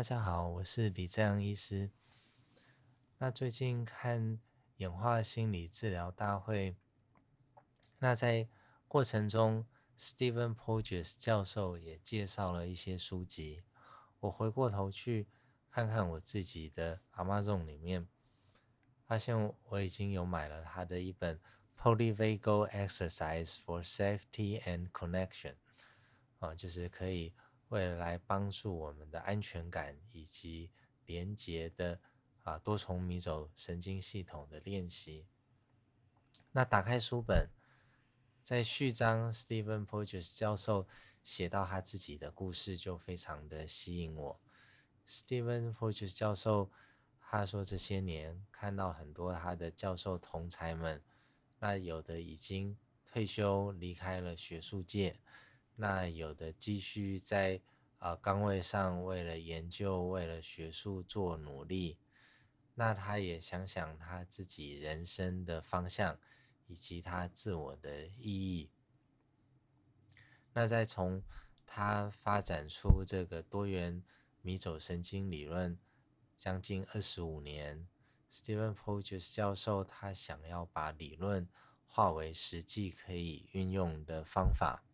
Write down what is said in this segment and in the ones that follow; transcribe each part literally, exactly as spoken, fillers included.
大家好，我是李正阳医师。那最近看演化心理治疗大会，那在过程中 Stephen Porges 教授也介绍了一些书籍，我回过头去看看我自己的 Amazon 里面，发现我已经有买了他的一本 Polyvagal Exercises for Safety and Connection、啊、就是可以为了来帮助我们的安全感以及连结的、啊、多重迷走神经系统的练习。那打开书本，在序章 Stephen Porges 教授写到他自己的故事就非常的吸引我。 Stephen Porges 教授他说这些年看到很多他的教授同才们，那有的已经退休离开了学术界，那有的继续在、呃、岗位上为了研究为了学术做努力。那他也想想他自己人生的方向以及他自我的意义。那再从他发展出这个多元迷走神经理论将近二十五年， Stephen Porges 教授他想要把理论化为实际可以运用的方法。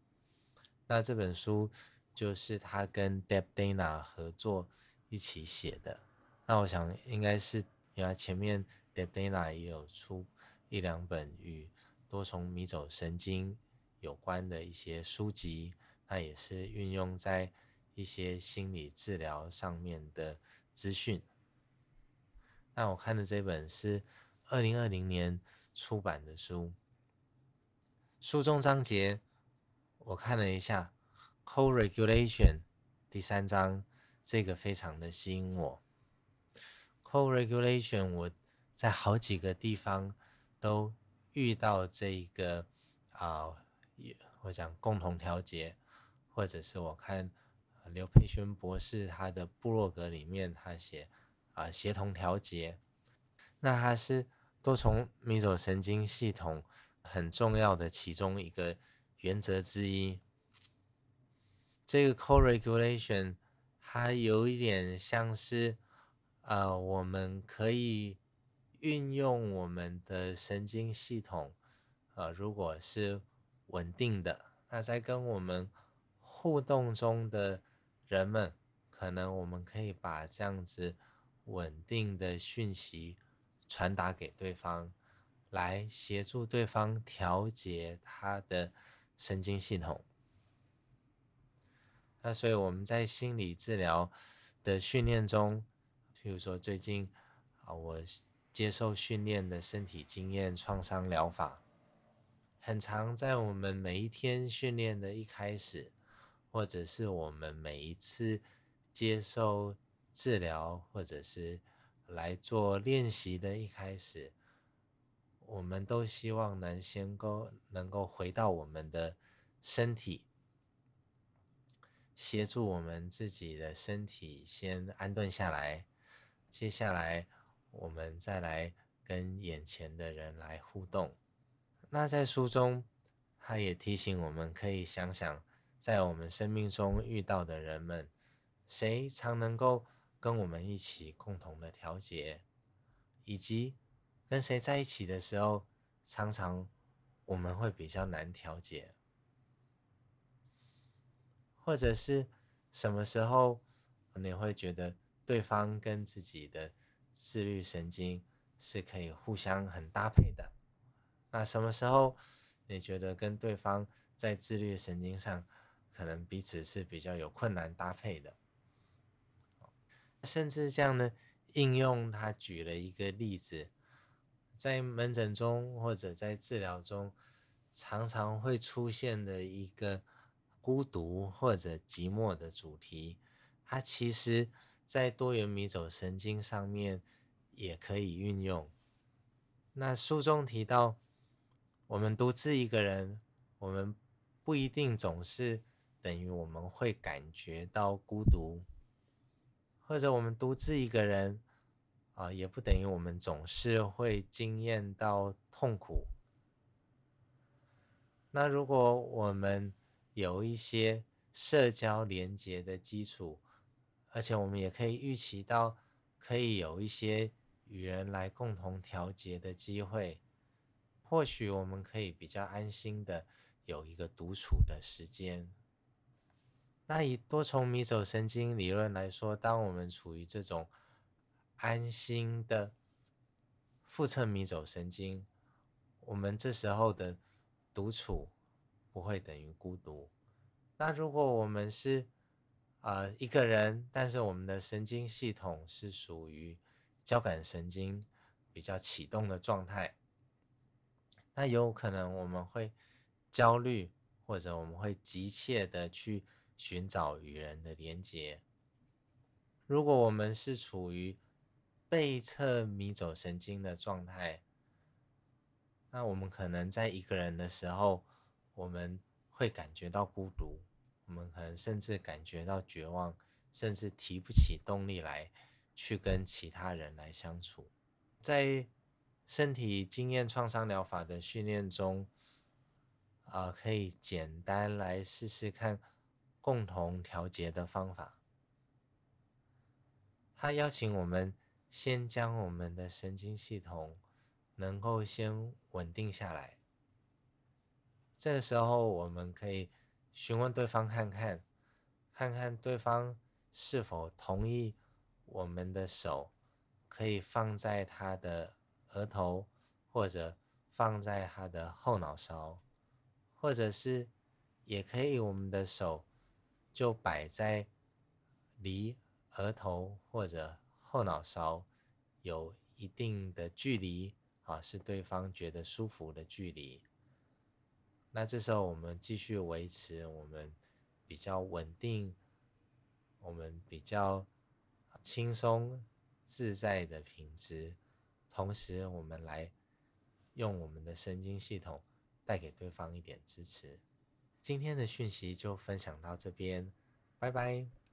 那这本书就是他跟 Deb Dana 合作一起写的，那我想应该是因为前面 Deb Dana 也有出一两本与多重迷走神经有关的一些书籍，那也是运用在一些心理治疗上面的资讯。那我看的这本是二零二零年出版的书，书中章节我看了一下 Co-Regulation 第三章，这个非常的吸引我。 Co-Regulation 我在好几个地方都遇到这一个、呃、我讲共同调节，或者是我看刘佩轩博士他的部落格里面他写、呃、协同调节。那他是多重迷走神经系统很重要的其中一个原则之一。这个 co-regulation 它有一点像是呃，我们可以运用我们的神经系统呃，如果是稳定的，那在跟我们互动中的人们，可能我们可以把这样子稳定的讯息传达给对方，来协助对方调节他的神经系统。那所以我们在心理治疗的训练中，譬如说最近啊，我接受训练的身体经验创伤疗法，很常在我们每一天训练的一开始，或者是我们每一次接受治疗或者是来做练习的一开始，我们都希望能先够能够回到我们的身体，协助我们自己的身体先安顿下来，接下来我们再来跟眼前的人来互动。那在书中他也提醒我们可以想想在我们生命中遇到的人们，谁常能够跟我们一起共同的调节，以及跟谁在一起的时候常常我们会比较难调节，或者是什么时候你会觉得对方跟自己的自律神经是可以互相很搭配的，那什么时候你觉得跟对方在自律神经上可能彼此是比较有困难搭配的。甚至这样的应用他举了一个例子，在门诊中或者在治疗中常常会出现的一个孤独或者寂寞的主题，它其实在多元迷走神经上面也可以运用。那书中提到我们独自一个人，我们不一定总是等于我们会感觉到孤独，或者我们独自一个人啊、呃，也不等于我们总是会经验到痛苦。那如果我们有一些社交连结的基础，而且我们也可以预期到可以有一些与人来共同调节的机会，或许我们可以比较安心的有一个独处的时间。那以多重迷走神经理论来说，当我们处于这种安心的腹侧迷走神经，我们这时候的独处不会等于孤独。那如果我们是呃一个人，但是我们的神经系统是属于交感神经比较启动的状态，那有可能我们会焦虑，或者我们会急切的去寻找与人的连结。如果我们是处于背侧迷走神经的状态，那我们可能在一个人的时候，我们会感觉到孤独，我们可能甚至感觉到绝望，甚至提不起动力来去跟其他人来相处。在身体经验创伤疗法的训练中、呃、可以简单来试试看共同调节的方法。他邀请我们先将我们的神经系统能够先稳定下来，这个时候我们可以询问对方，看看看看对方是否同意我们的手可以放在他的额头，或者放在他的后脑勺，或者是也可以我们的手就摆在离额头或者后脑勺有一定的距离、啊、是对方觉得舒服的距离。那这时候我们继续维持我们比较稳定，我们比较轻松自在的品质，同时我们来用我们的神经系统带给对方一点支持。今天的讯息就分享到这边，拜拜。